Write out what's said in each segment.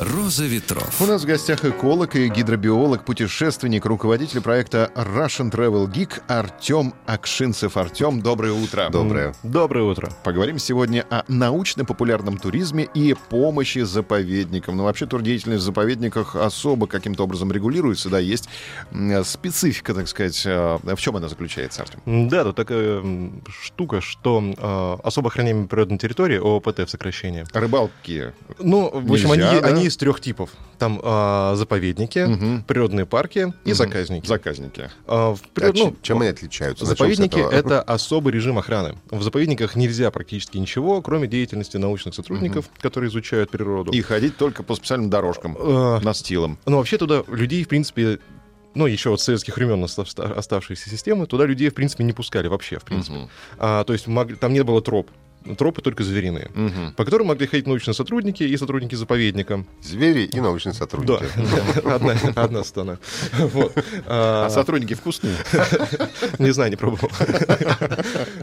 «Роза ветров». У нас в гостях эколог и гидробиолог, путешественник, руководитель проекта Russian Travel Geek Артём Акшинцев. Артём, доброе утро. Доброе. Доброе утро. Поговорим сегодня о научно-популярном туризме и помощи заповедникам. Но вообще турдеятельность в заповедниках особо каким-то образом регулируется, да, есть специфика, так сказать. В чем она заключается, Артём? Да, тут такая штука, что особо охраняемые природные территории, ООПТ в сокращении. Рыбалки. Ну, в общем, они из трех типов. Там заповедники, природные парки и заказники. Заказники. Чем они отличаются? Заповедники — это особый режим охраны. В заповедниках нельзя практически ничего, кроме деятельности научных сотрудников, которые изучают природу. И ходить только по специальным дорожкам, настилам. Но вообще туда людей, в принципе... Ну, еще от советских времен оставшиеся системы, туда людей, в принципе, не пускали вообще, в принципе. То есть там не было троп. Тропы только звериные, по которым могли ходить научные сотрудники и сотрудники заповедника. Звери и научные сотрудники. Да, одна сторона. А сотрудники вкусные? Не знаю, не пробовал.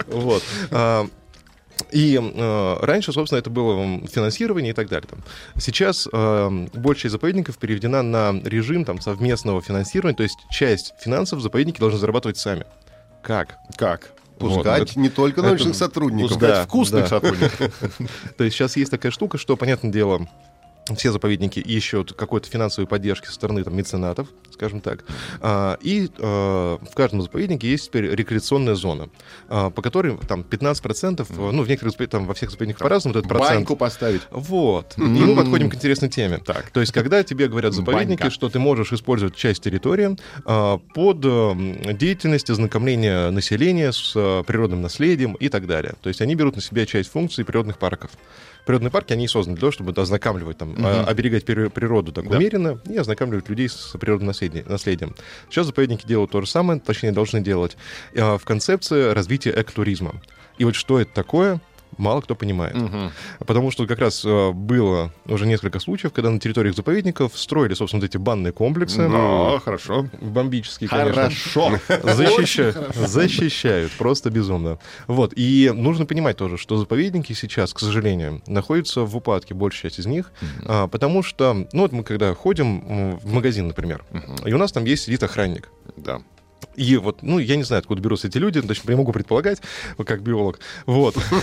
Вот. И раньше, собственно, это было финансирование и так далее. Сейчас большая из заповедников переведена на режим совместного финансирования, то есть часть финансов заповедники должны зарабатывать сами. Как? Пускать не только научных сотрудников, пускать вкусных сотрудников. То есть сейчас есть такая штука, что, понятное дело, все заповедники ищут какой-то финансовой поддержки со стороны меценатов, скажем так. И в каждом заповеднике есть теперь рекреационная зона, по которой 15%, ну, в некоторых во всех заповедниках по-разному, этот процент. Баньку поставить. Вот. И мы подходим к интересной теме. Так. То есть, когда тебе говорят заповедники, что ты можешь использовать часть территории под деятельность ознакомления населения с природным наследием и так далее. То есть, они берут на себя часть функций природных парков. Природные парки, они созданы для того, чтобы ознакомливать, оберегать природу умеренно и ознакомливать людей с природным наследием. Сейчас заповедники делают то же самое, точнее, должны делать, в концепции развития экотуризма. И вот что это такое, мало кто понимает. Потому что как раз было уже несколько случаев, когда на территориях заповедников строили, собственно, эти банные комплексы. Хорошо. Бомбические, конечно. Хорошо. Защищают. Просто безумно. Вот. И нужно понимать тоже, что заповедники сейчас, к сожалению, находятся в упадке, большая часть из них. Потому что, вот мы когда ходим в магазин, например, и у нас там сидит охранник. Да. И вот, я не знаю, откуда берутся эти люди, точнее, я могу предполагать, как биолог. Вот. То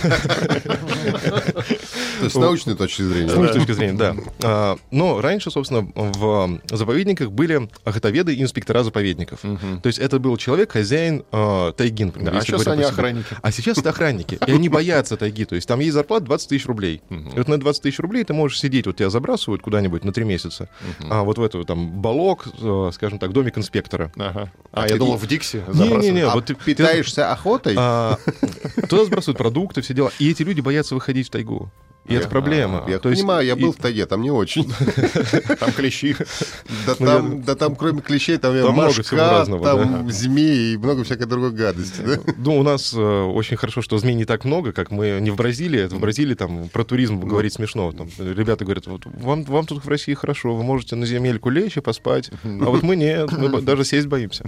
есть с научной точки зрения. С научной точки зрения, да. Но раньше, собственно, в заповедниках были охотоведы и инспектора заповедников. То есть это был человек, хозяин тайги, например. А сейчас они охранники. А сейчас это охранники. И они боятся тайги. То есть там есть зарплата 20 тысяч рублей. И вот на 20 тысяч рублей ты можешь сидеть, вот тебя забрасывают куда-нибудь на 3 месяца. А вот в эту балок, скажем так, домик инспектора. А я думал, в Дикси забрасывают. Вот ты питаешься охотой? Туда сбрасывают продукты, все дела. И эти люди боятся выходить в тайгу. И это проблема. Я понимаю, я был в тайге, там не очень. Там клещи. Да там кроме клещей, там мошка, там змеи и много всякой другой гадости. Ну, у нас очень хорошо, что змей не так много, как мы не в Бразилии. В Бразилии там про туризм говорить смешно. Ребята говорят, вам тут в России хорошо, вы можете на земельку лечь и поспать, а вот мы нет, мы даже сесть боимся.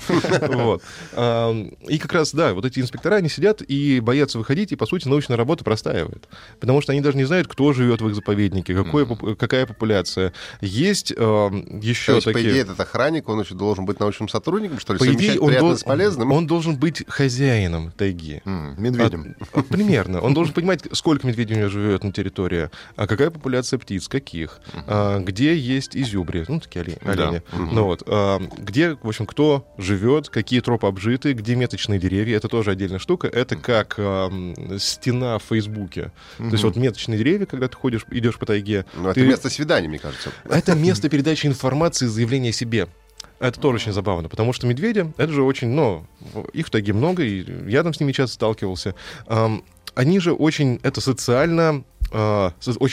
И как раз, да, вот эти инспектора, они сидят и боятся выходить, и, по сути, научная работа простаивает. Потому что они даже не знают, кто живет в их заповеднике, какая популяция. Есть еще такие... То есть, по идее, этот охранник, он еще должен быть научным сотрудником, что ли? По идее, он должен быть хозяином тайги. Медведем. Примерно. Он должен понимать, сколько медведей у него живет на территории, какая популяция птиц, каких, где есть изюбри, такие олени. Где, в общем, кто живет, какие тропы обжиты, где меточные деревья. Это тоже отдельная штука. Это как стена в Фейсбуке. То есть, вот меточные деревья, когда ты идешь по тайге. Это место свидания, мне кажется. Это место передачи информации, заявления о себе. Это тоже очень забавно, потому что медведи, это же очень, их в тайге много, и я там с ними часто сталкивался. Они же очень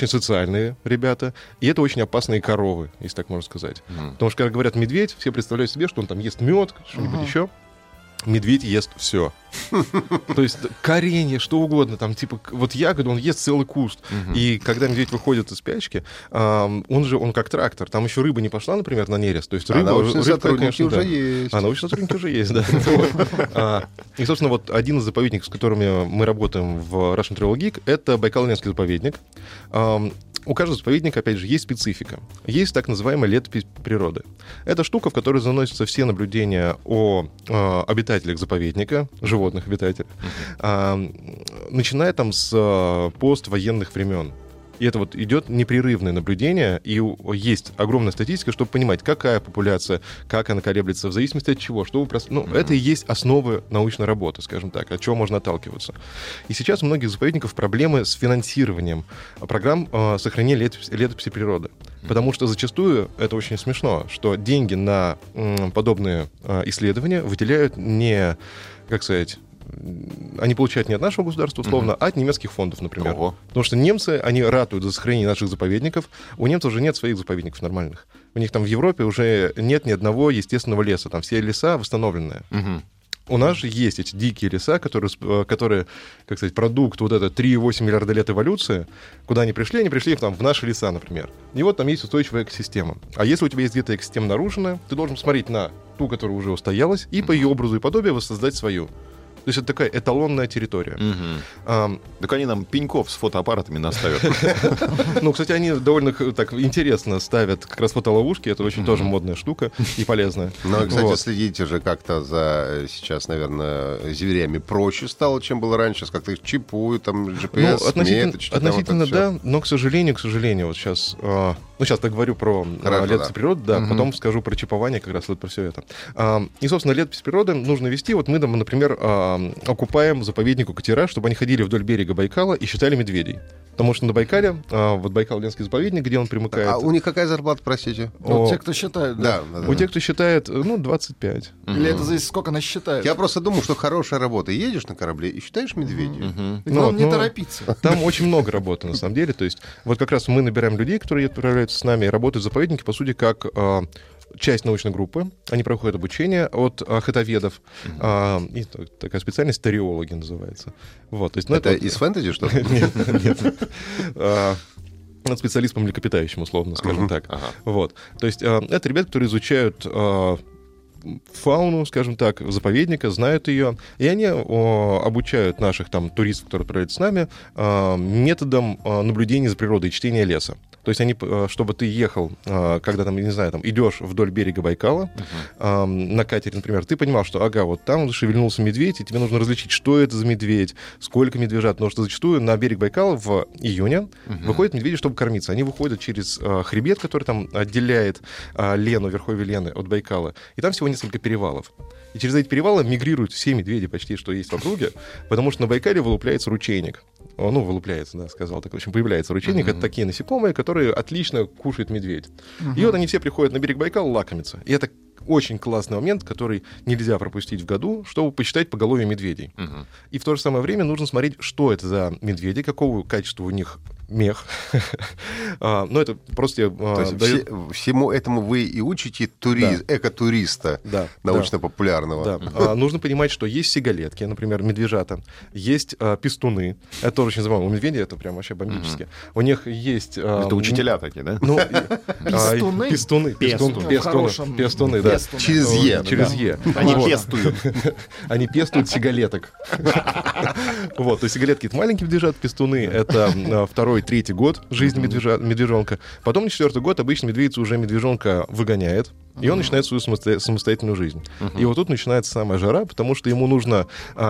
социальные ребята, и это очень опасные коровы, если так можно сказать. Потому что, когда говорят медведь, все представляют себе, что он там ест мед, что-нибудь еще. медведь ест все. То есть коренья, что угодно, там типа вот ягоду, он ест целый куст. И когда медведь выходит из спячки, он как трактор. Там еще рыба не пошла, например, на нерест. То есть рыба уже есть. А научные сотрудники уже есть, да. И, собственно, вот один из заповедников, с которыми мы работаем в Russian Travel Geek, это Байкало-Ленский заповедник. У каждого заповедника, опять же, есть специфика. Есть так называемая летопись природы. Это штука, в которой заносятся все наблюдения о обитателях заповедника, животных обитателях, начиная там с поствоенных времен. И это вот идет непрерывное наблюдение, и есть огромная статистика, чтобы понимать, какая популяция, как она колеблется, в зависимости от чего. Что это и есть основы научной работы, скажем так, от чего можно отталкиваться. И сейчас у многих заповедников проблемы с финансированием программ сохранения летописи природы. Потому что зачастую, это очень смешно, что деньги на подобные исследования выделяют не, как сказать... Они получают не от нашего государства, условно, а от немецких фондов, например. Потому что немцы, они ратуют за сохранение наших заповедников. У немцев уже нет своих заповедников нормальных. У них там в Европе уже нет ни одного естественного леса. Там все леса восстановленные. У нас же есть эти дикие леса, которые, как сказать, продукт вот это 3,8 миллиарда лет эволюции. Куда они пришли там, в наши леса, например. И вот там есть устойчивая экосистема. А если у тебя есть где-то экосистема нарушена, ты должен смотреть на ту, которая уже устоялась, и по ее образу и подобию воссоздать свою. То есть это такая эталонная территория. Так они нам пеньков с фотоаппаратами наставят. Ну, кстати, они довольно так интересно ставят как раз фотоловушки. Это очень тоже модная штука и полезная. Ну, кстати, следите же как-то за сейчас, наверное, зверями проще стало, чем было раньше. Сейчас как-то их чипуют, там, GPS, относительно, да. Но, к сожалению, вот сейчас... Ну, сейчас я говорю про летопись природы, да, потом скажу про чипование, как раз вот про все это. И, собственно, летопись природы нужно вести. Вот мы, например, окупаем заповеднику катера, чтобы они ходили вдоль берега Байкала и считали медведей. Потому что на Байкале, вот Байкал-Ленский заповедник, где он примыкает... А у них какая зарплата, простите? Ну, те, кто считает, да. У тех, кто считает, 25. Или это зависит, сколько она считает. Я просто думал, что хорошая работа. Едешь на корабле и считаешь медведей. Нам не торопиться. Там очень много работы, на самом деле. То есть вот как раз мы набираем людей, которые отправляют с нами и работают заповедники, по сути, как часть научной группы. Они проходят обучение от хатоведов. И такая специальность — тереологи называется. Вот, то есть, ну, это из фэнтези, что ли? Нет. Специалист по млекопитающим, условно, скажем так. Вот. То есть это ребята, которые изучают... фауну, скажем так, заповедника, знают ее, и они обучают наших там туристов, которые отправляются с нами, методом наблюдения за природой и чтения леса. То есть они, чтобы ты ехал, когда там, не знаю, там идешь вдоль берега Байкала, на катере, например, ты понимал, что, вот там шевельнулся медведь, и тебе нужно различить, что это за медведь, сколько медвежат, потому что зачастую на берег Байкала в июне выходят медведи, чтобы кормиться. Они выходят через хребет, который там отделяет Лену, верховье Лены от Байкала, и там всего несколько перевалов. И через эти перевалы мигрируют все медведи почти, что есть в округе, потому что на Байкале вылупляется ручейник. Ну, вылупляется, да, сказал так. В общем, появляется ручейник. Это такие насекомые, которые отлично кушают медведь. И вот они все приходят на берег Байкала лакомиться. И это очень классный момент, который нельзя пропустить в году, чтобы посчитать поголовье медведей. И в то же самое время нужно смотреть, что это за медведи, какого качества у них мех. Но это просто... Всему этому вы и учите экотуриста научно-популярного. Нужно понимать, что есть сигалетки, например, медвежата, есть пестуны. Это тоже очень забавно. У медведей это прям вообще бомбически. У них есть... Это учителя такие, да? Пестуны? Пестуны, да. Через Е. Через Е. Они пестуют. Они пестуют сигалеток. Вот, то есть сигалетки — это маленькие медвежат, пестуны — это второй, третий год жизни медвежонка. Потом на четвертый год обычно медведица уже медвежонка выгоняет, и он начинает свою самостоятельную жизнь. И вот тут начинается самая жара, потому что ему нужно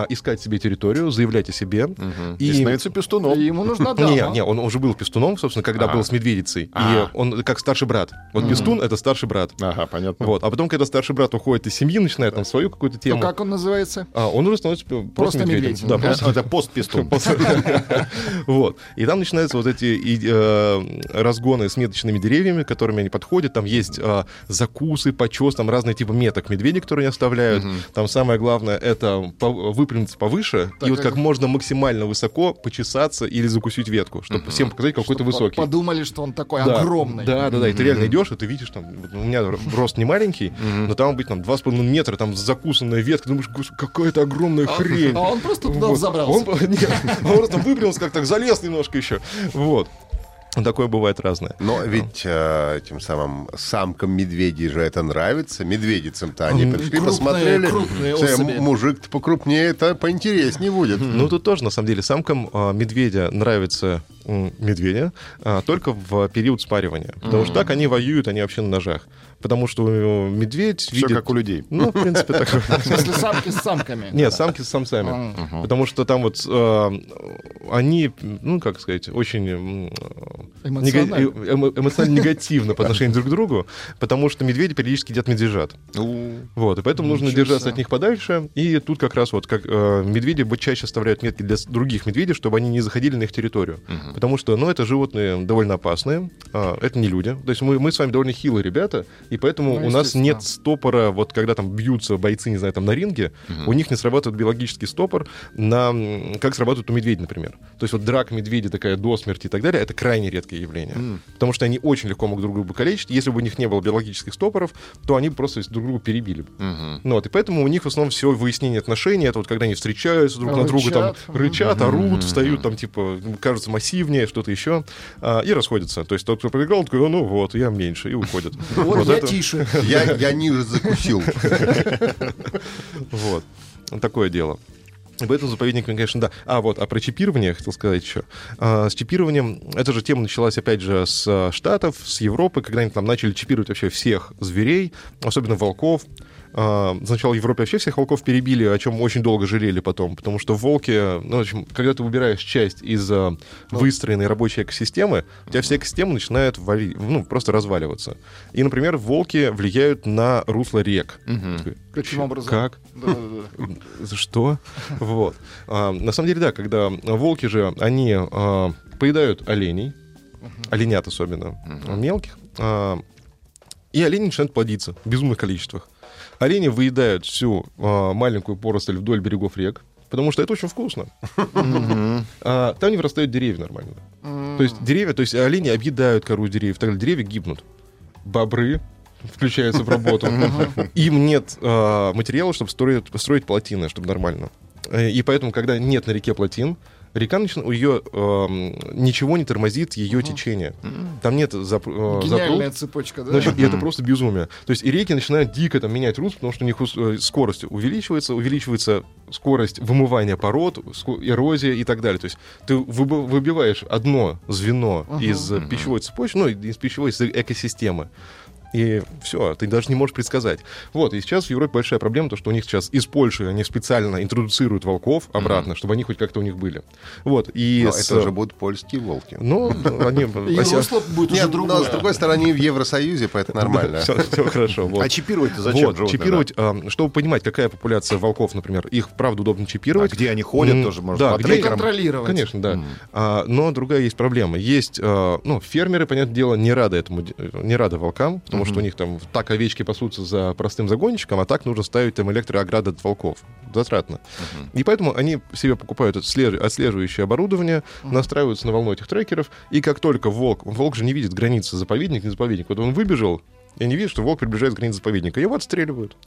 искать себе территорию, заявлять о себе. И становится пестуном. И ему нужна дама. Нет, он уже был пестуном, собственно, когда был с медведицей. И он как старший брат. Вот пестун — это старший брат. Ага, понятно. Вот. А потом, когда старший брат уходит из семьи, начинает там свою какую-то тему. Ну, как он называется? Он уже становится просто медведем. Да, это постпестун. Вот. И там начинаются вот эти разгоны с меточными деревьями, к которым они подходят. Там есть закуски, укусы, почёс, там разные типы меток медведей, которые они оставляют. Угу. Там самое главное — это выпрямиться повыше так, и вот как можно максимально высоко почесаться или закусить ветку, чтобы угу. всем показать, какой ты высокий. Подумали, что он такой да. огромный. Да-да-да, угу. и ты реально идешь, и ты видишь, там, вот, у меня рост не маленький, угу. но там, быть, там 2,5 метра, там закусанная ветка, думаешь, какая-то огромная хрень. А он просто туда вот. Забрался. Он просто выпрямился, как так залез немножко еще. Вот. Такое бывает разное. Но ведь тем самым самкам медведей же это нравится. Медведицам-то они пришли, крупные, посмотрели. Крупные мужик-то покрупнее, это поинтереснее будет. Ну, тут тоже, на самом деле, самкам медведя нравится... медведя, только в период спаривания. Потому что так они воюют, они вообще на ножах. Потому что медведь все видит... как у людей. Ну, в принципе, так. В смысле, самки с самками? Нет, самки с самцами. Потому что там вот они, ну, как сказать, очень эмоционально негативно по отношению друг к другу, потому что медведи периодически едят медвежат. Вот, и поэтому нужно держаться от них подальше. И тут как раз вот как медведи чаще оставляют метки для других медведей, чтобы они не заходили на их территорию. Потому что, ну, это животные довольно опасные, это не люди. То есть мы с вами довольно хилые ребята, и поэтому у нас нет стопора, вот когда там бьются бойцы, не знаю, там на ринге, у них не срабатывает биологический стопор, как срабатывает у медведей, например. То есть вот драка медведей такая до смерти и так далее, это крайне редкое явление. Потому что они очень легко могут друг друга калечить. Если бы у них не было биологических стопоров, то они просто друг друга перебили бы. Ну, вот, и поэтому у них в основном все выяснение отношений, это вот когда они встречаются друг на друга, там рычат, орут, встают, там типа, кажется, массивнее, что-то еще, и расходятся. То есть тот, кто проиграл, такой, ну вот, я меньше, и уходит. Вот я тише. Я ниже закусил. Вот. Такое дело. Поэтому заповедник, конечно, да. А про чипирование я хотел сказать еще. С чипированием, эта же тема началась, опять же, с Штатов, с Европы, когда они там начали чипировать вообще всех зверей, особенно волков. Сначала в Европе вообще всех волков перебили, о чем очень долго жалели потом, потому что волки, ну, в общем, когда ты убираешь часть из выстроенной рабочей экосистемы, у тебя вся экосистема начинает просто разваливаться. И, например, волки влияют на русло рек. Каким образом? Как? Что? Вот. На самом деле, да, когда волки же, они поедают оленей, оленят особенно, мелких, и олени начинают плодиться в безумных количествах. Олени выедают всю маленькую поросль вдоль берегов рек, потому что это очень вкусно. Там не вырастают деревья нормально. То есть олени объедают кору деревьев, так деревья гибнут. Бобры включаются в работу. Им нет материала, чтобы строить плотины, чтобы нормально. И поэтому, когда нет на реке плотин, река ничего не тормозит ее течение. Там нет запрудов. Гениальная цепочка, да? Значит, это просто безумие. То есть и реки начинают дико там менять русло, потому что у них скорость увеличивается скорость вымывания пород, эрозия и так далее. То есть ты выбиваешь одно звено из пищевой цепочки, из экосистемы. И все, ты даже не можешь предсказать. Вот, и сейчас в Европе большая проблема, то, что у них сейчас из Польши они специально интродуцируют волков обратно, чтобы они хоть как-то у них были. Вот, и это же будут польские волки. Ну, они... Нет, но с другой стороны, они в Евросоюзе, поэтому нормально. Все хорошо. А чипировать-то зачем? Чипировать, чтобы понимать, какая популяция волков, например, их, правда, удобно чипировать. Где они ходят тоже, можно посмотреть. Контролировать. Конечно, да. Но другая есть проблема. Есть, фермеры, понятное дело, не рады этому, не рады волкам, потому что у них там так овечки пасутся за простым загонщиком, а так нужно ставить там электроограды от волков. Затратно. И поэтому они себе покупают отслеживающее оборудование, настраиваются на волну этих трекеров, и как только волк же не видит границы заповедник, не заповедник. Вот он выбежал, и не видит, что волк приближается к границе заповедника. Его отстреливают.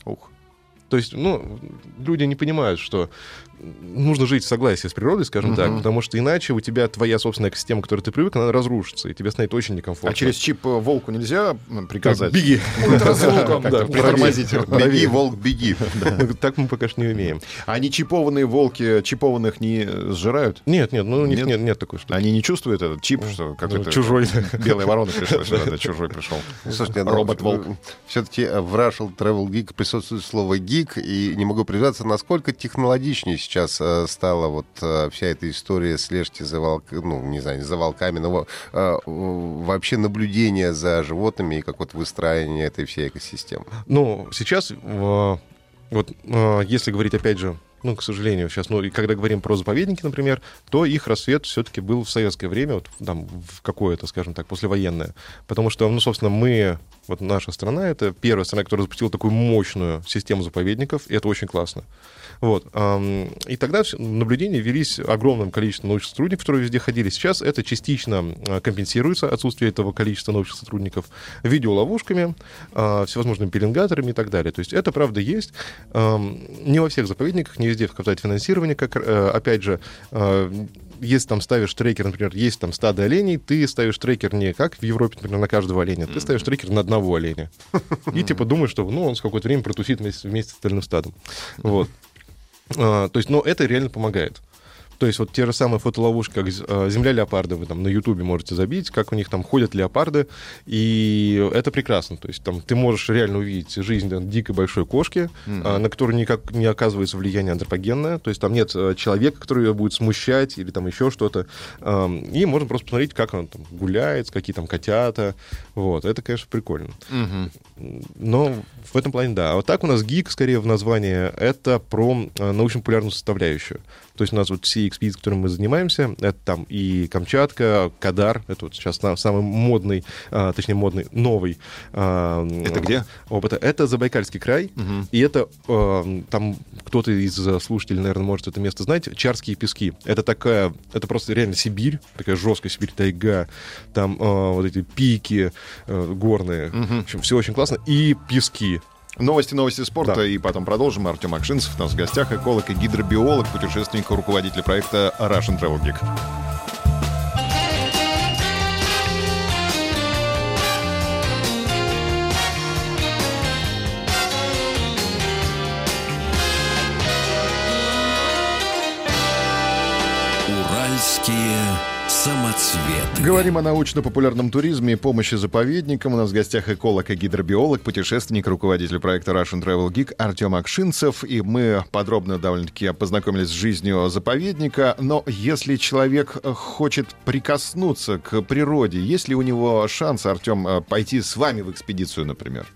То есть, люди не понимают, что нужно жить в согласии с природой, скажем так, потому что иначе у тебя твоя собственная экосистема, к которой ты привык, она разрушится, и тебе станет очень некомфортно. А через чип волку нельзя приказать? Так, беги! Ультразвуком, да. Притормозить его. Беги, волк, беги. Так мы пока что не умеем. А нечипованные волки чипованных не сжирают? Нет, у них нет такой штуки. Они не чувствуют этот чип, что какой-то... Чужой. Белая ворона пришла, да, чужой пришел. Слушайте, робот-волк. Все-таки в Russian Travel Geek присутствует слово «гик», и не могу признаться, насколько технологичнее сейчас стала вот вся эта история, слежки за волками, за волками, но вообще наблюдение за животными и как вот выстраивание этой всей экосистемы. Сейчас, если говорить опять же ну, к сожалению, сейчас, ну, и когда говорим про заповедники, например, то их рассвет все-таки был в советское время, вот там, в какое-то, скажем так, послевоенное. Потому что, ну, собственно, мы, вот наша страна, это первая страна, которая запустила такую мощную систему заповедников, и это очень классно. Вот. И тогда наблюдения велись огромным количеством научных сотрудников, которые везде ходили. Сейчас это частично компенсируется, отсутствие этого количества научных сотрудников, видеоловушками, всевозможными пеленгаторами и так далее. То есть это, правда, есть. Не во всех заповедниках, не везде хватает финансирования, как, опять же, если там ставишь трекер, например, есть там стадо оленей, ты ставишь трекер не как в Европе, например, на каждого оленя, ты ставишь трекер на одного оленя. И типа думаешь, что ну, он с какое-то время протусит вместе с остальным стадом. Вот. То есть, но это реально помогает. То есть вот те же самые фотоловушки, как «Земля леопарда», вы там на Ютубе можете забить, как у них там ходят леопарды, и это прекрасно. То есть там ты можешь реально увидеть жизнь дикой большой кошки, на которую никак не оказывается влияние антропогенное, то есть там нет человека, который ее будет смущать или там еще что-то, и можно просто посмотреть, как она там гуляет, какие там котята, вот, это, конечно, прикольно. Но в этом плане, да. А вот так у нас гик, скорее, в названии, это про научно-популярную составляющую. То есть у нас вот все экспедиции, которыми мы занимаемся, это там и Камчатка, Кадар, это вот сейчас самый модный, точнее модный, новый. Это где? ООПТ. Это Забайкальский край, и это там кто-то из слушателей, наверное, может это место знать, Чарские пески. Это такая, это просто реально Сибирь, такая жесткая Сибирь, тайга, там вот эти пики горные, в общем, все очень классно, и пески. Новости спорта, да. И потом продолжим. Артём Акшинцев у нас в гостях, эколог и гидробиолог, путешественник, руководитель проекта Russian Travel Geek. Уральские самоцветы. Говорим о научно-популярном туризме и помощи заповедникам. У нас в гостях эколог и гидробиолог, путешественник, руководитель проекта Russian Travel Geek Артём Акшинцев. И мы подробно довольно-таки познакомились с жизнью заповедника. Но если человек хочет прикоснуться к природе, есть ли у него шанс, Артём, пойти с вами в экспедицию, например?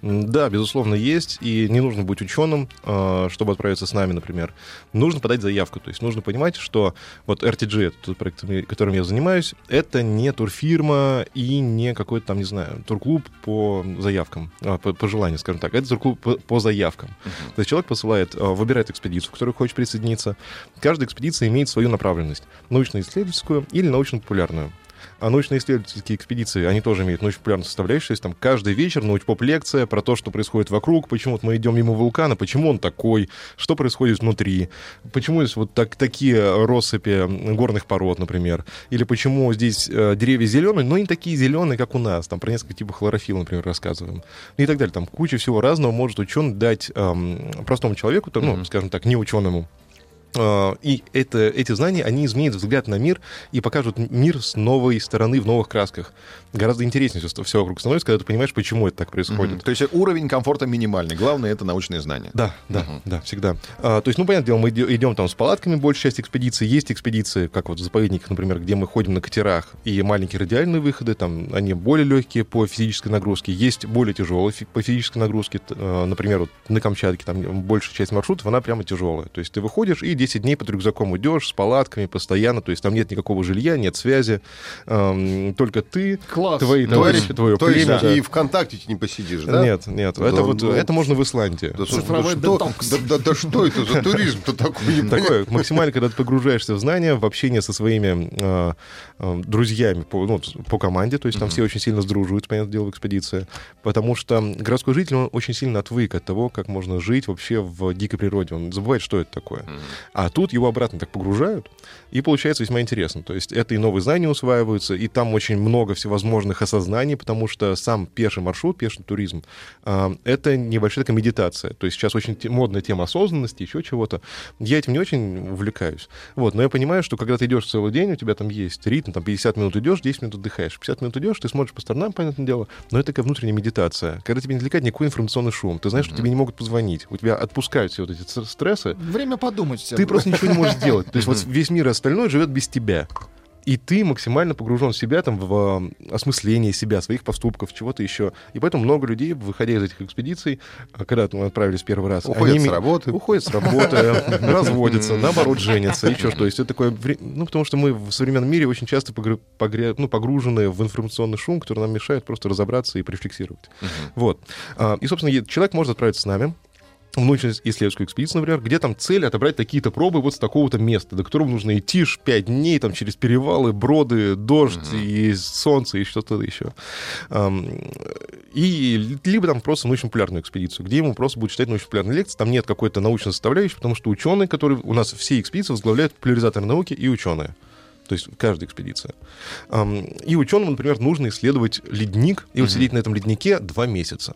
Да, безусловно, есть, и не нужно быть ученым, чтобы отправиться с нами, например. Нужно подать заявку, то есть нужно понимать, что вот RTG, это тот проект, которым я занимаюсь, это не турфирма и не какой-то там, не знаю, турклуб по заявкам, по желанию, скажем так. Это турклуб по заявкам. То есть человек посылает, выбирает экспедицию, к которой хочет присоединиться. Каждая экспедиция имеет свою направленность, научно-исследовательскую или научно-популярную. А научно-исследовательские экспедиции, они тоже имеют научно-популярную составляющую. Там каждый вечер научпоп-лекция про то, что происходит вокруг, почему вот мы идем мимо вулкана, почему он такой, что происходит внутри, почему здесь вот такие россыпи горных пород, например, или почему здесь деревья зеленые, но не такие зеленые, как у нас. Там про несколько типов хлорофилла, например, рассказываем. И так далее. Там куча всего разного может ученый дать простому человеку, там, ну, скажем так, не ученому. И эти знания, они изменят взгляд на мир и покажут мир с новой стороны, в новых красках. Гораздо интереснее все вокруг становится, когда ты понимаешь, почему это так происходит. То есть уровень комфорта минимальный, главное — это научные знания. Да, да, да, всегда. То есть, ну, понятное дело, мы идем там с палатками, большая часть экспедиции. Есть экспедиции, как вот в заповедниках, например, где мы ходим на катерах, и маленькие радиальные выходы, там они более легкие по физической нагрузке, есть более тяжелые по физической нагрузке. Например, вот на Камчатке там большая часть маршрутов, она прямо тяжелая. То есть ты выходишь и 10 дней под рюкзаком идешь, с палатками постоянно, то есть там нет никакого жилья, нет связи, только ты, класс, твои товарищи, твое племя. Да. И ВКонтакте не посидишь, да? Нет, нет, да, это, вот, это можно в Исландии. Да, что это за туризм-то такой? Такое, максимально, когда ты погружаешься в знания, в общение со своими друзьями по команде, то есть там все очень сильно сдруживаются, понятное дело, в экспедиции, потому что городской житель, он очень сильно отвык от того, как можно жить вообще в дикой природе, он забывает, что это такое. А тут его обратно так погружают, и получается весьма интересно. То есть это и новые знания усваиваются, и там очень много всевозможных осознаний, потому что сам пеший маршрут, пеший туризм, это небольшая такая медитация. То есть сейчас очень модная тема осознанности, еще чего-то. Я этим не очень увлекаюсь. Вот, но я понимаю, что когда ты идешь целый день, у тебя там есть ритм, там 50 минут идешь, 10 минут отдыхаешь. 50 минут идешь, ты смотришь по сторонам, понятное дело, но это такая внутренняя медитация. Когда тебе не отвлекает никакой информационный шум, ты знаешь, что тебе не могут позвонить, у тебя отпускают все вот эти стрессы. Время подумать. Ты просто ничего не можешь сделать. То есть вот весь мир остальной живет без тебя. И ты максимально погружен в себя, там, в осмысление себя, своих поступков, чего-то еще. И поэтому много людей, выходя из этих экспедиций, когда мы отправились первый раз... Уходят с работы, разводятся, наоборот, женятся, еще что. Есть это такое... Ну, потому что мы в современном мире очень часто погружены в информационный шум, который нам мешает просто разобраться и прорефлексировать. Вот. И, собственно, человек может отправиться с нами в научно-исследовательскую экспедицию, например, где там цель отобрать такие-то пробы вот с такого-то места, до которого нужно идти 5 дней, там, через перевалы, броды, дождь и солнце, и что-то еще. И либо там просто научно-популярную экспедицию, где ему просто будут читать научно-популярные лекции, там нет какой-то научной составляющей, потому что ученые, которые у нас все экспедиции возглавляют популяризаторы науки и ученые. То есть каждая экспедиция. И ученым, например, нужно исследовать ледник и вот сидеть на этом леднике 2 месяца.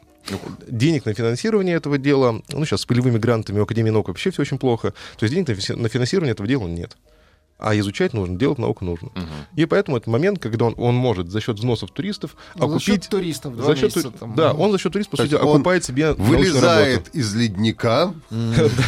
Денег на финансирование этого дела, ну, сейчас с пылевыми грантами у Академии наук вообще все очень плохо, то есть денег на финансирование этого дела нет. А изучать нужно, делать науку нужно. И поэтому это момент, когда он может за счет взносов туристов окупить... За счет туристов, 2 месяца. Да, он за счет туристов, по сути, окупает себе научную работу. Вылезает из ледника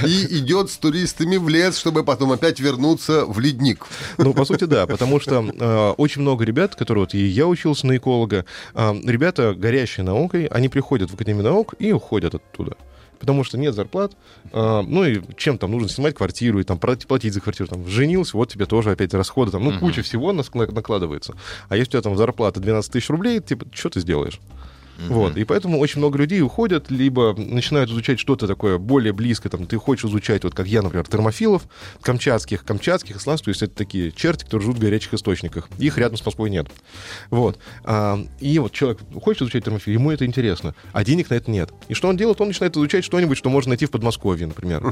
и идет с туристами в лес, чтобы потом опять вернуться в ледник. Ну, по сути, да, потому что очень много ребят, которые... Вот и я учился на эколога. Ребята, горящие наукой, они приходят в Академию наук и уходят оттуда. Потому что нет зарплат, ну и чем там нужно снимать квартиру, и там платить за квартиру, там женился, вот тебе тоже опять расходы, там, ну куча всего накладывается. А если у тебя там зарплата 12 000 рублей, типа, что ты сделаешь? Вот, и поэтому очень много людей уходят, либо начинают изучать что-то такое более близкое, там, ты хочешь изучать, вот как я, например, термофилов, камчатских, исландцев, то есть это такие черти, которые живут в горячих источниках, их рядом с Москвой нет. Вот, и вот человек хочет изучать термофил, ему это интересно, а денег на это нет. И что он делает? Он начинает изучать что-нибудь, что можно найти в Подмосковье, например.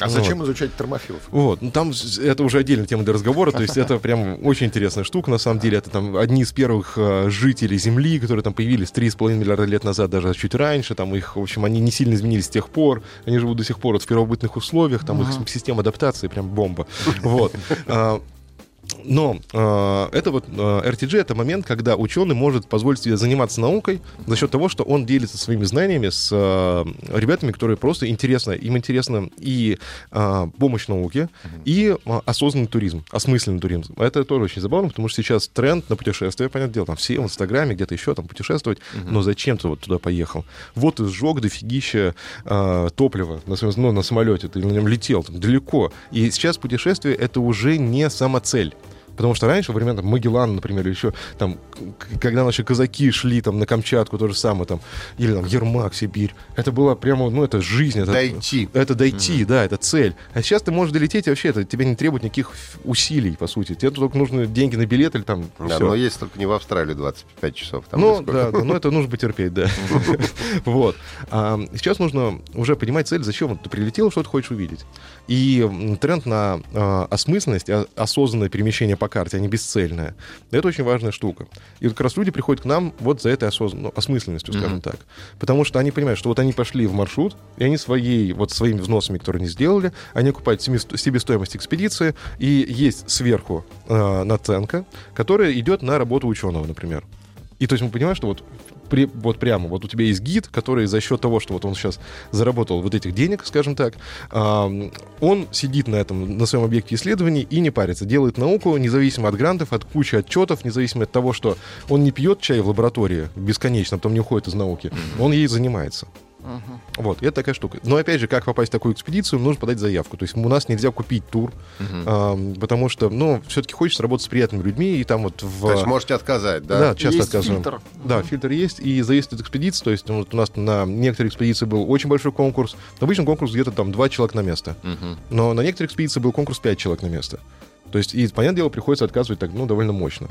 А зачем изучать термофилов? Вот, там это уже отдельная тема для разговора, то есть это прям очень интересная штука, на самом деле, это там одни из первых жителей Земли, которые там появились 3,5 миллиарда лет назад, даже чуть раньше, там их, в общем, они не сильно изменились с тех пор, они живут до сих пор вот в первобытных условиях, там их система адаптации прям бомба. Вот. Но это вот RTG — это момент, когда ученый может позволить себе заниматься наукой за счет того, что он делится своими знаниями с ребятами, которые просто интересно, им интересна и помощь науке, и осознанный туризм, осмысленный туризм. Это тоже очень забавно, потому что сейчас тренд на путешествия, понятное дело, там все в Инстаграме, где-то еще там путешествовать, но зачем ты вот туда поехал? Вот ты сжег дофигища топлива на самолете, ты на нем летел там, далеко, и сейчас путешествие — это уже не самоцель. Потому что раньше, во времена Магеллана, например, еще там, когда наши казаки шли там на Камчатку, то же самое, там, или там Ермак, Сибирь, это была прямо, ну, это жизнь. Это дойти. Это дойти, да, это цель. А сейчас ты можешь долететь, и вообще это тебе не требует никаких усилий, по сути. Тебе только нужны деньги на билет или там... Да, все. Но есть только не в Австралии 25 часов. Там ну, да, но это нужно потерпеть, да. Вот. Сейчас нужно уже понимать цель, зачем ты прилетел, что ты хочешь увидеть. И тренд на осмысленность, осознанное перемещение по карте, а не бесцельное. Это очень важная штука. И вот как раз люди приходят к нам вот за этой осмысленностью, скажем так. Потому что они понимают, что вот они пошли в маршрут, и они своими взносами, которые они сделали, они окупают себестоимость экспедиции, и есть сверху наценка, которая идет на работу ученого, например. И то есть мы понимаем, что вот у тебя есть гид, который за счет того, что вот он сейчас заработал вот этих денег, скажем так, он сидит на своем объекте исследований и не парится, делает науку независимо от грантов, от кучи отчетов, независимо от того, что он не пьет чай в лаборатории бесконечно, потом не уходит из науки, он ей занимается. Вот, это такая штука. Но опять же, как попасть в такую экспедицию, нужно подать заявку. То есть у нас нельзя купить тур, потому что, ну, все-таки хочется работать с приятными людьми, и там вот То есть можете отказать, да? Да, часто отказываем. Фильтр. Да, фильтр есть, и заезд от экспедиции, то есть вот у нас на некоторые экспедиции был очень большой конкурс. Обычно конкурс где-то там 2 человека на место. Но на некоторые экспедиции был конкурс 5 человек на место. То есть, и, понятное дело, приходится отказывать так, ну, довольно мощно.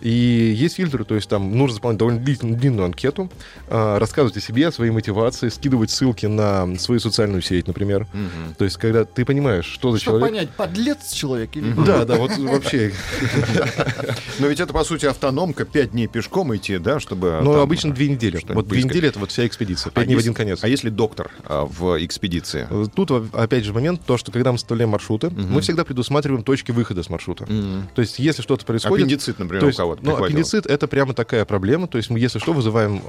И есть фильтры, то есть там нужно заполнять довольно длинную анкету, рассказывать о себе, о своей мотивации, скидывать ссылки на свою социальную сеть, например. То есть, когда ты понимаешь, что за человек... Чтобы понять, подлец человек или... Да, да, вот вообще... Но ведь это, по сути, автономка, 5 дней пешком идти, да, чтобы... Ну, обычно 2 недели. Вот 2 недели — это вот вся экспедиция, 5 дней в один конец. А если доктор в экспедиции? Тут, опять же, момент, то, что когда мы составляем маршруты, мы всегда предусматриваем точки выхода выхода с маршрута. То есть если что-то происходит... Аппендицит, например, у кого-то прихватило. Ну, аппендицит — это прямо такая проблема. То есть мы, если что, вызываем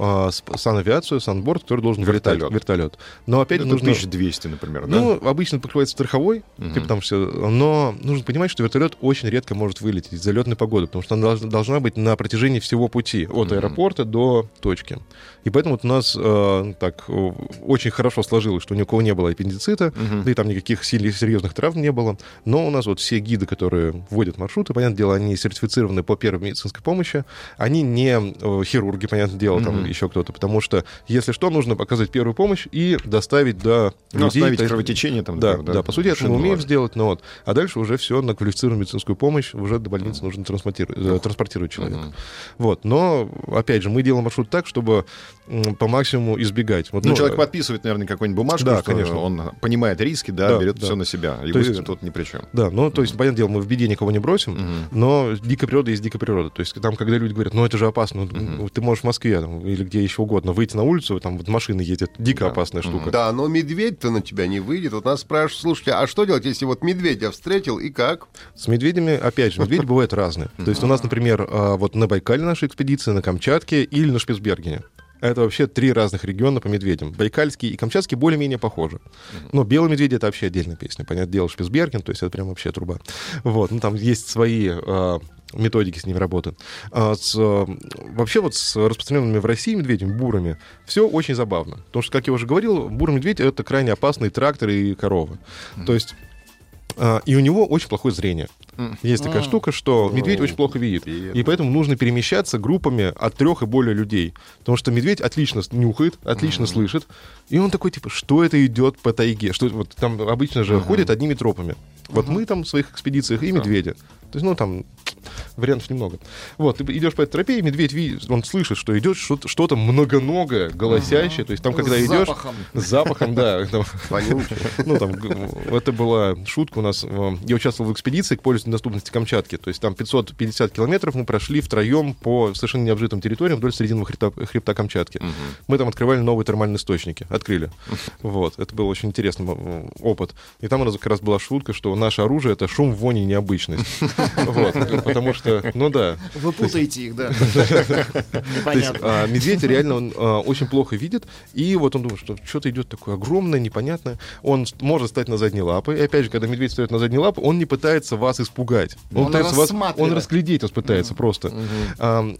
санавиацию, санборд, который должен вертолет. Но опять нужно... 1200, например, да? Ну, обычно покрывается страховой, типа там все. Но нужно понимать, что вертолет очень редко может вылететь из-за летной погоды, потому что она должна быть на протяжении всего пути от аэропорта до точки. И поэтому вот у нас так очень хорошо сложилось, что ни у кого не было аппендицита, да и там никаких сильных серьезных травм не было. Но у нас вот все гиды, которые вводят маршруты, понятное дело, они сертифицированы по первой медицинской помощи, они не хирурги, понятное дело, там еще кто-то, потому что, если что, нужно оказать первую помощь и доставить до людей... Оставить кровотечение там, например, да? Да, по сути, это мы умеем сделать, но вот. А дальше уже все на квалифицированную медицинскую помощь, уже до больницы нужно транспортировать человека. Вот. Но, опять же, мы делаем маршрут так, чтобы по максимуму избегать. Вот, ну, человек подписывает, наверное, какую-нибудь бумажку, да, что конечно. Он понимает риски, да, берет все на себя. И вы тут ни при чем. Да, ну, то есть, понятное дело, мы в беде никого не бросим, но дикая природа есть дикая природа. То есть, там, когда люди говорят, ну, это же опасно, ты можешь в Москве там, или где еще угодно выйти на улицу, там вот машины ездят, дико опасная штука. Да, но медведь-то на тебя не выйдет. Вот нас спрашивают, слушайте, а что делать, если вот медведя встретил и как? С медведями, опять же, медведи бывают разные. То есть, у нас, например, вот на Байкале наша экспедиция, на Камчатке или на Шпицбергене. Это вообще три разных региона по медведям. Байкальский и Камчатский более-менее похожи. Но белый медведь — это вообще отдельная песня. Понятное дело, Шпицберген, то есть это прям вообще труба. Вот, ну там есть свои... методики с ними работы. Вообще вот с распространенными в России медведями, бурами, все очень забавно. Потому что, как я уже говорил, бур-медведь — это крайне опасные тракторы и коровы. То есть и у него очень плохое зрение. Есть такая штука, что медведь очень плохо видит. И поэтому нужно перемещаться группами от 3 и более людей. Потому что медведь отлично нюхает, отлично слышит. И он такой, типа, что это идет по тайге? Что, вот, там обычно же ходят одними тропами. Вот мы там в своих экспедициях и медведя. То есть, ну, там вариантов немного. Вот, ты идешь по этой тропе, и медведь видит, он слышит, что идет что-то многоногое, голосящее. То есть, там, когда идешь... С запахом, да. Ну, там, это была шутка у нас. Я участвовал в экспедиции к полюсу недоступности Камчатки. То есть, там 550 километров мы прошли втроем по совершенно необжитым территориям вдоль срединного хребта Камчатки. Мы там открывали новые термальные источники. Открыли. Вот. Это был очень интересный опыт. И там как раз была шутка, что наше оружие — это шум, вонь и необычность. Вот, потому что, ну да. Вы путаете их, да. Непонятно. Медведь реально он очень плохо видит, и вот он думает, что что-то идет такое огромное, непонятное. Он может встать на задние лапы, и опять же, когда медведь встает на задние лапы, он не пытается вас испугать. Он пытается вас... Он расглядеть вас пытается просто.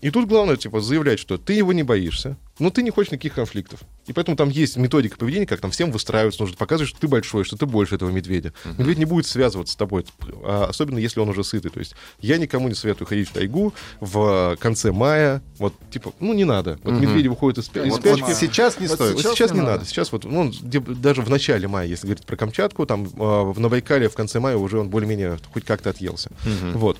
И тут главное, типа, заявлять, что ты его не боишься, но ты не хочешь никаких конфликтов. И поэтому там есть методика поведения, как там всем выстраиваться, нужно показывать, что ты большой, что ты больше этого медведя. Медведь не будет связываться с тобой, особенно если он уже сытый. То есть я никому не советую ходить в тайгу в конце мая. Вот, типа, ну, не надо. Вот медведи выходят из спячки. Вот сейчас не стоит. Вот сейчас не надо. Сейчас вот, ну, даже в начале мая, если говорить про Камчатку, там на Байкале в конце мая уже он более-менее хоть как-то отъелся. Вот.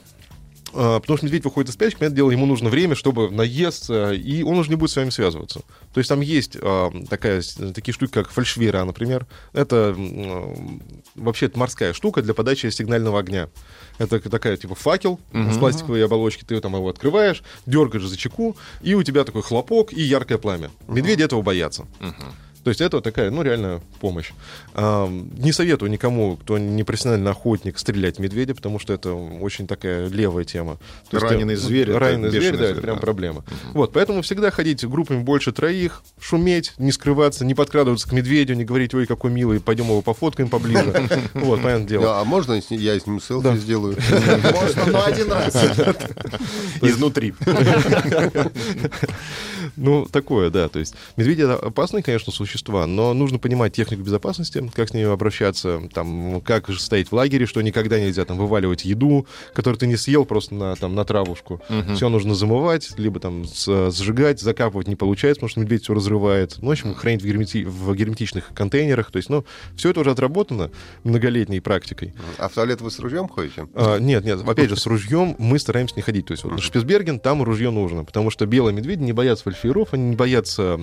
Потому что медведь выходит из спячки, понятное дело, ему нужно время, чтобы наесться, и он уже не будет с вами связываться. То есть там есть такие штуки, как фальшвейра, например. Это вообще морская штука для подачи сигнального огня. Это такая, типа, факел в пластиковой оболочке, ты там его открываешь, дергаешь за чеку, и у тебя такой хлопок и яркое пламя. Медведи этого боятся. То есть это такая, ну, реальная помощь. Не советую никому, кто не профессиональный охотник, стрелять в медведя, потому что это очень такая левая тема. Раненый зверь. Раненый зверь, да, это прям проблема. Вот, поэтому всегда ходить группами больше 3, шуметь, не скрываться, не подкрадываться к медведю, не говорить, ой, какой милый, пойдем его пофоткаем поближе. Вот, понятное дело. А можно я с ним селфи сделаю? Можно, но один раз. Изнутри. Ну, такое, да. То есть медведи — это опасные, конечно, существа, но нужно понимать технику безопасности, как с ними обращаться, там, как стоять в лагере, что никогда нельзя там вываливать еду, которую ты не съел, просто на травушку. Все нужно замывать, либо там сжигать, закапывать не получается, потому что медведь все разрывает. В общем, хранить в герметичных контейнерах. То есть, ну, все это уже отработано многолетней практикой. А в туалет вы с ружьем ходите? Нет. Опять же, с ружьем мы стараемся не ходить. То есть, вот в Шпицберген там ружье нужно, потому что белые медведи не боятся фальшфейров, они не боятся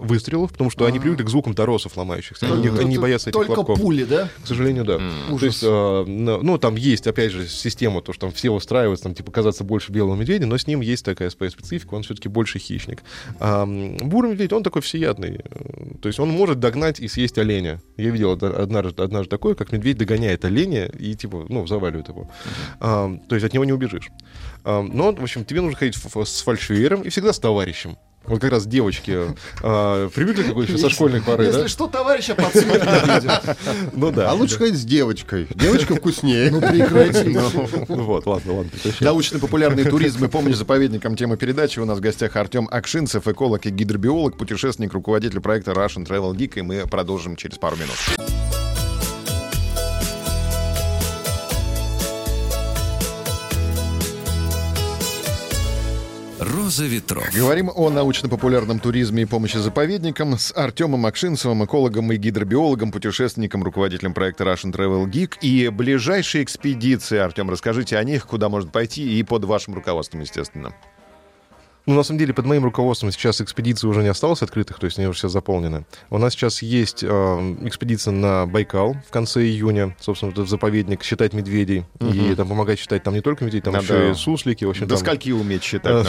выстрелов, потому что что они привыкли к звукам торосов ломающихся. Они не боятся этих хлопков. Только пули, да? К сожалению, да. То есть, ну, там есть, опять же, система, то, что там все устраиваются, там, типа, казаться больше белого медведя, но с ним есть такая своя специфика, он все-таки больше хищник. А бурый медведь, он такой всеядный. То есть он может догнать и съесть оленя. Я видел однажды такое, как медведь догоняет оленя и, типа, ну, заваливает его. То есть от него не убежишь. Но, в общем, тебе нужно ходить с фальшфеером и всегда с товарищем. Вот как раз девочки привыкли такой еще со школьной поры, да? Если что, товарища подсмотрит. Ну да. А лучше ходить с девочкой. Девочка вкуснее. Ну прекрати. Вот, ладно. Научно-популярный туризм и помощь заповедникам темы передачи. У нас в гостях Артём Акшинцев, эколог и гидробиолог, путешественник, руководитель проекта Russian Travel Geek. И мы продолжим через пару минут. «Роза ветров». Говорим о научно-популярном туризме и помощи заповедникам с Артёмом Акшинцевым, экологом и гидробиологом, путешественником, руководителем проекта Russian Travel Geek. И ближайшие экспедиции, Артём, расскажите о них, куда можно пойти и под вашим руководством, естественно. Ну, на самом деле, под моим руководством сейчас экспедиции уже не осталось открытых, то есть они уже все заполнены. У нас сейчас есть экспедиция на Байкал в конце июня, собственно, в заповедник «Считать медведей». И там помогать считать там не только медведей, там еще и суслики. В общем, до скольки уметь считать?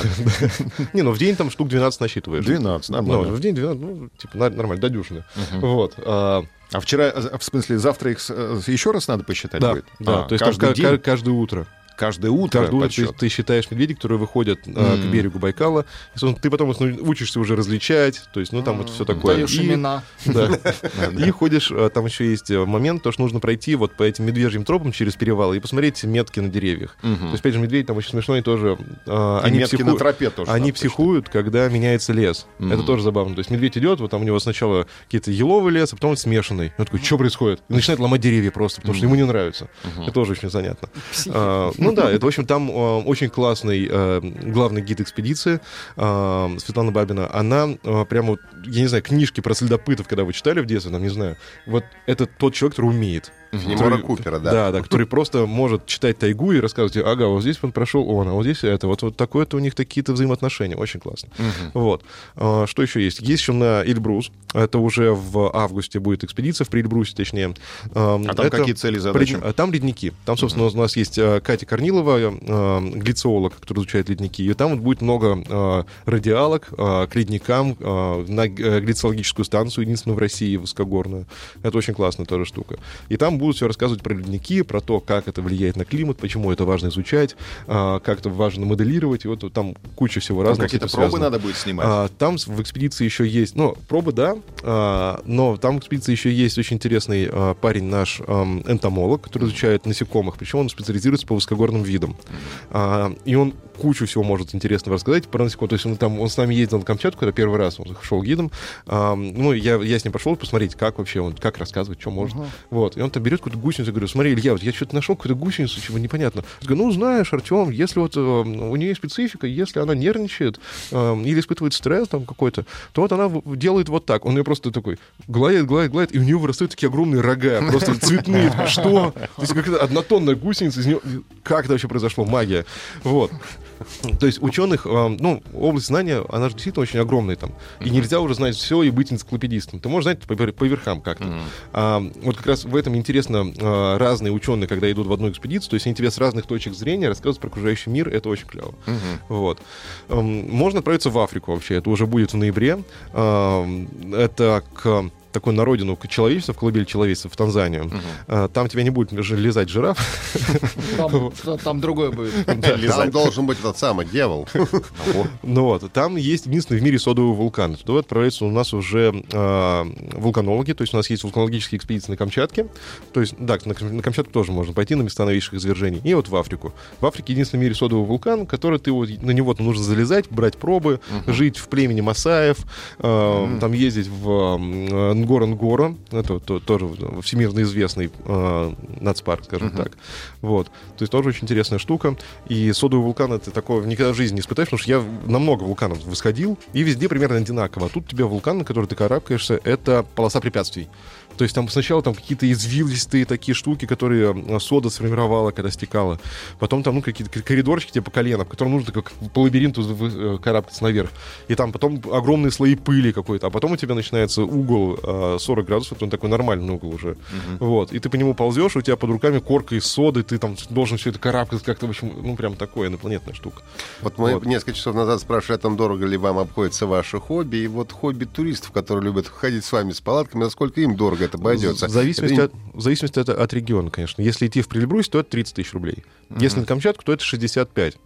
Не, ну в день там штук 12 насчитываешь. 12, нормально. В день 12, ну, типа, нормально, до дюжины. Вот. А вчера, в смысле, завтра их еще раз надо посчитать будет? Да, то есть каждое утро. Каждое утро ты считаешь медведей, которые выходят к берегу Байкала. И ты потом их учишься уже различать. То есть, ну, там вот все такое. Даешь имена. И ходишь, там еще есть момент, то, что нужно пройти вот по этим медвежьим тропам через перевалы и посмотреть метки на деревьях. То есть, опять же, медведи там очень смешные тоже. Они метки на тропе тоже. Они психуют, когда меняется лес. Это тоже забавно. То есть, медведь идет, вот там у него сначала какие-то еловый лес, а потом он смешанный. Он такой, что происходит? И начинает ломать деревья просто, потому что ему не нравится. Это тоже очень занятно. Ну да, это, в общем, там очень классный главный гид экспедиции Светлана Бабина. Она прямо, я не знаю, книжки про следопытов, когда вы читали в детстве, там, не знаю, вот это тот человек, который умеет. Мора Купера, да. Да, который просто может читать тайгу и рассказывать, ага, вот здесь он прошел он, а вот здесь это. Вот такое-то у них такие-то взаимоотношения. Очень классно. Вот. Что еще есть? Есть еще на Эльбрус. Это уже в августе будет экспедиция, в Приэльбрусе, точнее. А там какие цели, задачи? Там ледники. Там, собственно, у нас есть Катя Корнилова, глициолог, который изучает ледники. И там вот будет много радиалог к ледникам, на глициологическую станцию, единственную в России, высокогорную. Это очень классная тоже штука. И там будут все рассказывать про ледники, про то, как это влияет на климат, почему это важно изучать, как это важно моделировать. И вот там куча всего разного. Какие-то пробы надо будет снимать? Там в экспедиции еще есть... Ну, пробы, да, но там в экспедиции еще есть очень интересный парень наш, энтомолог, который изучает насекомых. Причем он специализируется по высокогорным видам. И он кучу всего может интересного рассказать про насекомых. То есть он с нами ездил на Камчатку, когда первый раз он шел гидом. Ну, я с ним пошел посмотреть, как вообще он, как рассказывать, что может. Вот. И он там берет какую-то гусеницу, говорю, смотри, Илья, вот я что-то нашел какую-то гусеницу, чего непонятно. Я говорю, ну, знаешь, Артём, если вот у нее специфика, если она нервничает или испытывает стресс там какой-то, то вот она делает вот так. Он ее просто такой гладит, и у нее вырастают такие огромные рога, просто цветные. Что? То есть какая-то однотонная гусеница, из нее... Как это вообще произошло? Магия. Вот. То есть ученых, ну, область знания, она же действительно очень огромная там. И нельзя уже знать все и быть энциклопедистом. Ты можешь знать по верхам как-то. Вот как раз в этом интересно, разные ученые, когда идут в одну экспедицию, то есть они тебе с разных точек зрения рассказывают про окружающий мир, это очень клево. Вот. Можно отправиться в Африку вообще, это уже будет в ноябре. Это к... такой на родину человечества, в колыбель человечества, в Танзанию. Там тебя не будет лизать жираф. Там другое будет. Там должен быть этот самый дьявол. Ну вот, там есть единственный в мире содовый вулкан. Туда отправляются у нас уже вулканологи, то есть у нас есть вулканологические экспедиции на Камчатке. То есть, да, на Камчатку тоже можно пойти, на места новейших извержений. И вот в Африку. В Африке единственный в мире содовый вулкан, который ты на него нужно залезать, брать пробы, жить в племени масаев, там ездить в Горан-гора, это тоже всемирно известный нацпарк, скажем так. Вот. То есть тоже очень интересная штука. И содовый вулкан — это такое никогда в жизни не испытаешь, потому что я на много вулканов восходил, и везде примерно одинаково. А тут у тебя вулкан, на который ты карабкаешься, это полоса препятствий. То есть там сначала там какие-то извилистые такие штуки, которые сода сформировала, когда стекала. Потом там, ну, какие-то коридорчики типа колена, в котором нужно как по лабиринту карабкаться наверх. И там потом огромные слои пыли какой-то. А потом у тебя начинается угол 40 градусов, он такой нормальный угол уже. Вот. И ты по нему ползешь, у тебя под руками корка из соды, ты там должен все это карабкаться как-то, в общем, ну, прям такое инопланетная штука. Вот мы несколько часов назад спрашивали, там дорого ли вам обходится ваше хобби. И вот хобби туристов, которые любят ходить с вами с палатками, насколько им дорого это обойдется? В зависимости от региона, конечно. Если идти в Приэльбрусь, то это 30 тысяч рублей. Если на Камчатку, то это 65.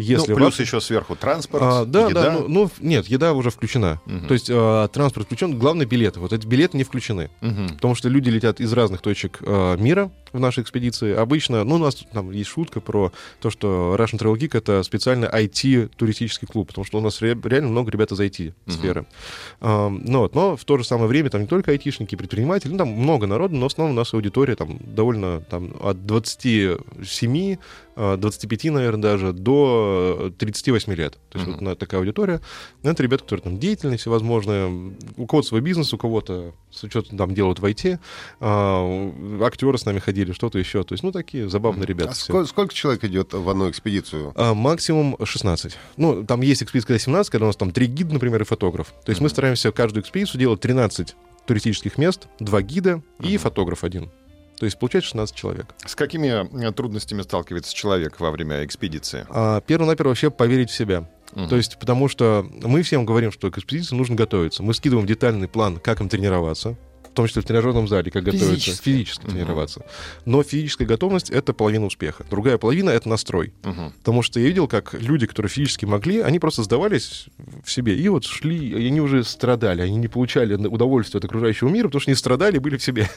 Если плюс еще сверху транспорт, еда. Нет, еда уже включена. То есть транспорт включен, главное билеты. Вот эти билеты не включены. Потому что люди летят из разных точек мира в нашей экспедиции. Обычно, ну, у нас там есть шутка про то, что Russian Travel Geek — это специально IT-туристический клуб, потому что у нас реально много ребят из IT-сферы. Но в то же самое время там не только айтишники, предприниматели, там много народу, но в основном у нас аудитория там довольно от 27, 25, наверное, даже, до 38 лет. То есть вот такая аудитория. Это ребята, которые там деятельные, всевозможные. У кого-то свой бизнес, у кого-то что-то там делают в IT. Актеры с нами ходили, что-то еще. То есть, ну, такие забавные ребята. А сколько человек идет в одну экспедицию? Максимум 16. Ну, там есть экспедиция, когда 17, когда у нас там 3 гида, например, и фотограф. То есть мы стараемся каждую экспедицию делать 13 туристических мест, 2 гида и фотограф один. То есть получается 16 человек. С какими трудностями сталкивается человек во время экспедиции? Первонаперво вообще поверить в себя. То есть потому что мы всем говорим, что к экспедиции нужно готовиться. Мы скидываем детальный план, как им тренироваться. В том числе в тренажерном зале, как готовиться. Физически тренироваться. Но физическая готовность — это половина успеха. Другая половина — это настрой. Потому что я видел, как люди, которые физически могли, они просто сдавались в себе. И вот шли, и они уже страдали. Они не получали удовольствия от окружающего мира, потому что не страдали и были в себе.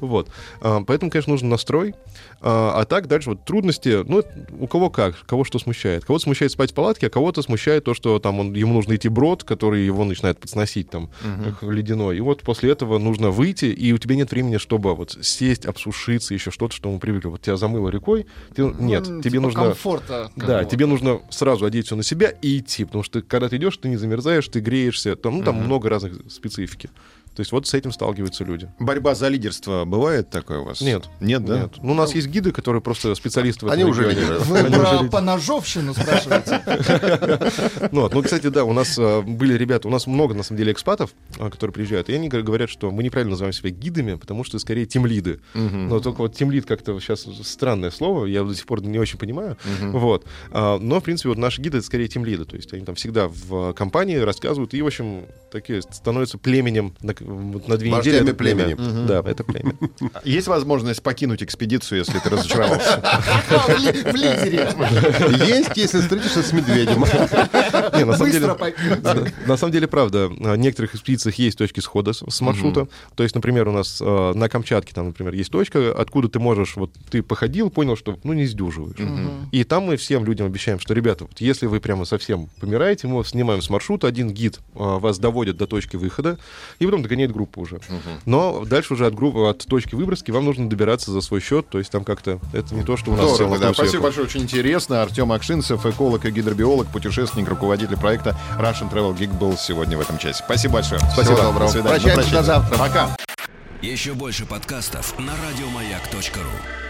Вот. Поэтому, конечно, нужен настрой. А так дальше вот трудности. Ну, у кого как, кого что смущает. Кого-то смущает спать в палатке, а кого-то смущает то, что там ему нужно идти брод, который его начинает подсносить там, как ледяной. И вот после этого нужно выйти, и у тебя нет времени, чтобы вот сесть, обсушиться, еще что-то, что мы привыкли. Вот тебя замыло рекой, тебе нужно... комфорта. Да, тебе нужно сразу одеть все на себя и идти, потому что когда ты идешь, ты не замерзаешь, ты греешься, там много разных специфики. То есть вот с этим сталкиваются люди. Борьба за лидерство бывает такое у вас? Нет, да? Нет. Ну, у нас есть гиды, которые просто специалисты в этом регионе. Вы про поножовщину спрашиваете? Ну, кстати, да, у нас были ребята, у нас много, на самом деле, экспатов, которые приезжают, и они говорят, что мы неправильно называем себя гидами, потому что, скорее, тимлиды. Но только вот тимлид как-то сейчас странное слово, я до сих пор не очень понимаю. Вот. Но, в принципе, вот наши гиды — это, скорее, тимлиды. То есть они там всегда в компании рассказывают и, в общем, такие становятся племенем на 2 недели. Это племя. Да, это племя. Есть возможность покинуть экспедицию, если ты разочаровался? В лидере. Есть, если встретишься с медведем. Быстро покинуть. На самом деле, правда, в некоторых экспедициях есть точки схода с маршрута. То есть, например, у нас на Камчатке, там, например, есть точка, откуда ты можешь, вот ты походил, понял, что, ну, не сдюживаешь. И там мы всем людям обещаем, что, ребята, вот если вы прямо совсем помираете, мы снимаем с маршрута, один гид вас доводит до точки выхода, и потом гоняет группу уже. Но дальше уже от точки выброски вам нужно добираться за свой счет. То есть там как-то это не то, что у нас... Здорово, да. Спасибо большое, очень интересно. Артём Акшинцев, эколог и гидробиолог, путешественник, руководитель проекта Russian Travel Geek был сегодня в этом часе. Спасибо большое. Спасибо. Всего доброго. Прощаемся до завтра. Пока. Еще больше подкастов на радиомаяк.ру.